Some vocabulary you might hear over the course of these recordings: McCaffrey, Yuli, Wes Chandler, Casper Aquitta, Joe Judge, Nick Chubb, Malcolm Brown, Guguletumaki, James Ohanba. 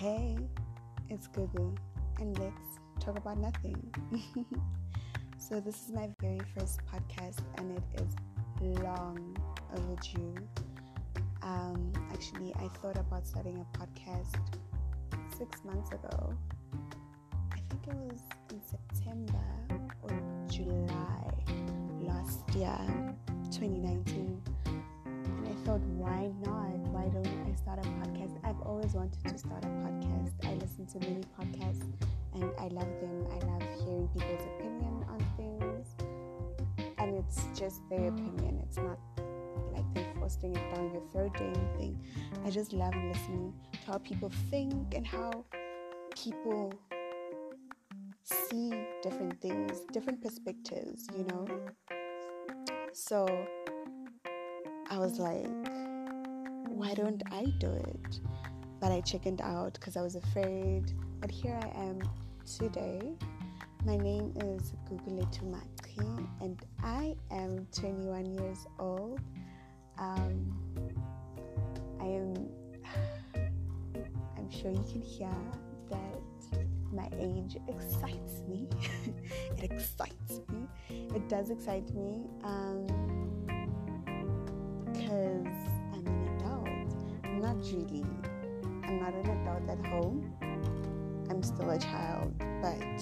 Hey, it's Gugu, and let's talk about nothing. So this is my very first podcast, and it is long overdue. Actually, I thought about starting a podcast 6 months ago. I think it was in September or July last year, 2019. And I thought, why not? Why don't I start a podcast? I've always wanted to start a podcast. I listen to many podcasts and I love them. I love hearing people's opinion on things. And it's just their opinion. It's not like they're forcing it down your throat or anything. I just love listening to how people think and how people see different things, different perspectives, you know? So I was like, why don't I do it? But I chickened out because I was afraid. But here I am today. My name is Guguletumaki, and I am 21 years old. I'm sure you can hear that my age excites me. It excites me. It does excite me. Because I'm an adult. I'm not an adult at home. I'm still a child, but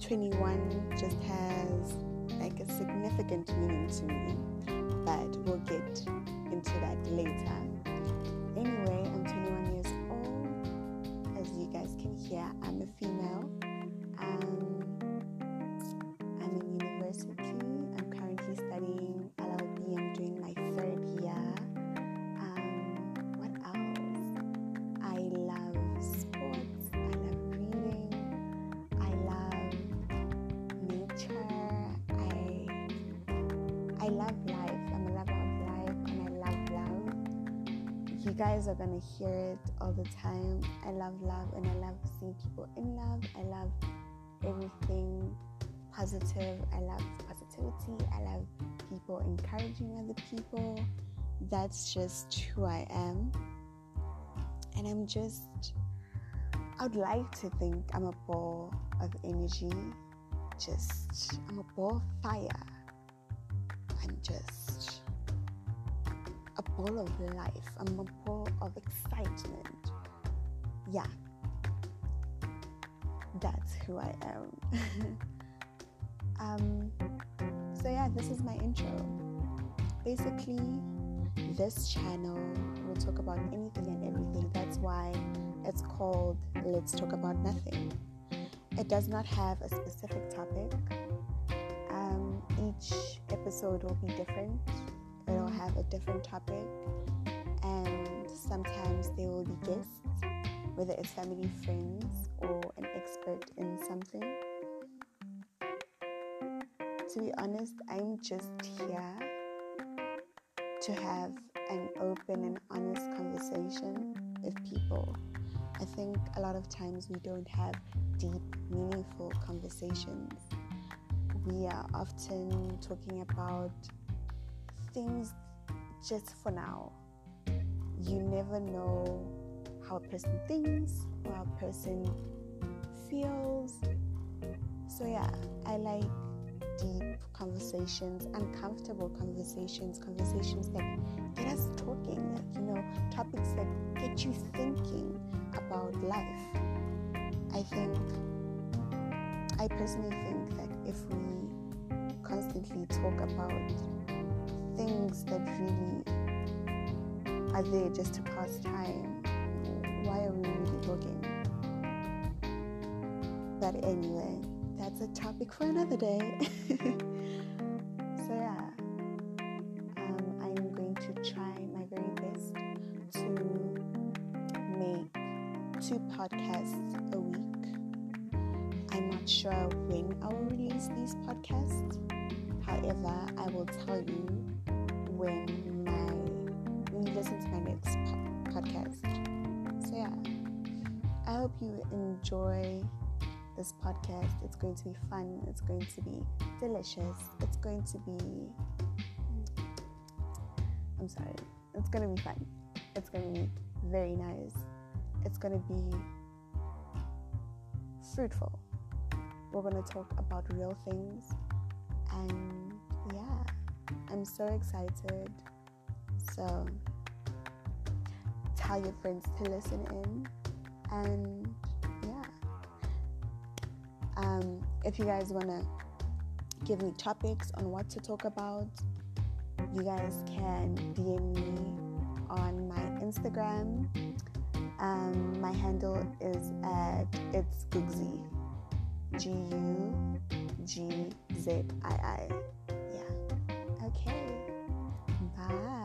21 just has like a significant meaning to me, but we'll get into that later. Anyway, I'm 21 years old. As you guys can hear, I'm a female. I'm in university. I'm currently studying LLB. I'm doing my 3rd year. What else? I love sports. I love reading. I love nature. I love life. I'm a lover of life, and I love love. You guys are gonna hear it all the time. I love love, and I love seeing people in love. I love everything positive. I love positivity. I love people encouraging other people. That's just who I am. And I would like to think I'm a ball of energy. I'm a ball of fire. I'm just a ball of life. I'm a ball of excitement. Yeah. That's who I am. So yeah, this is my intro. Basically, this channel will talk about anything and everything. That's why it's called Let's Talk About Nothing. It does not have a specific topic. Each episode will be different. It'll have a different topic, and sometimes there will be guests, whether it's family, friends, or an expert in something. To be honest, I'm just here to have an open and honest conversation with people. I think a lot of times we don't have deep, meaningful conversations. We are often talking about things just for now. You never know how a person thinks or how a person feels. So yeah, I like deep conversations, uncomfortable conversations that get us talking, topics that get you thinking about life. I personally think that if we constantly talk about things that really are there just to pass time, why are we really talking? But anyway, that's a topic for another day. So yeah, I'm going to try my very best to make 2 podcasts a week. I'm not sure when I will release these podcasts. However, I will tell you when you listen to my next podcast. So yeah, I hope you enjoy this podcast. It's going to be fun. It's going to be delicious. It's going to be fun. It's going to be very nice. It's going to be fruitful. We're going to talk about real things. And yeah, I'm so excited. So tell your friends to listen in. And yeah. If you guys want to give me topics on what to talk about, you guys can DM me on my Instagram. My handle is at It's Gugzi. G-U-G-Z-I-I. Yeah. Okay. Bye.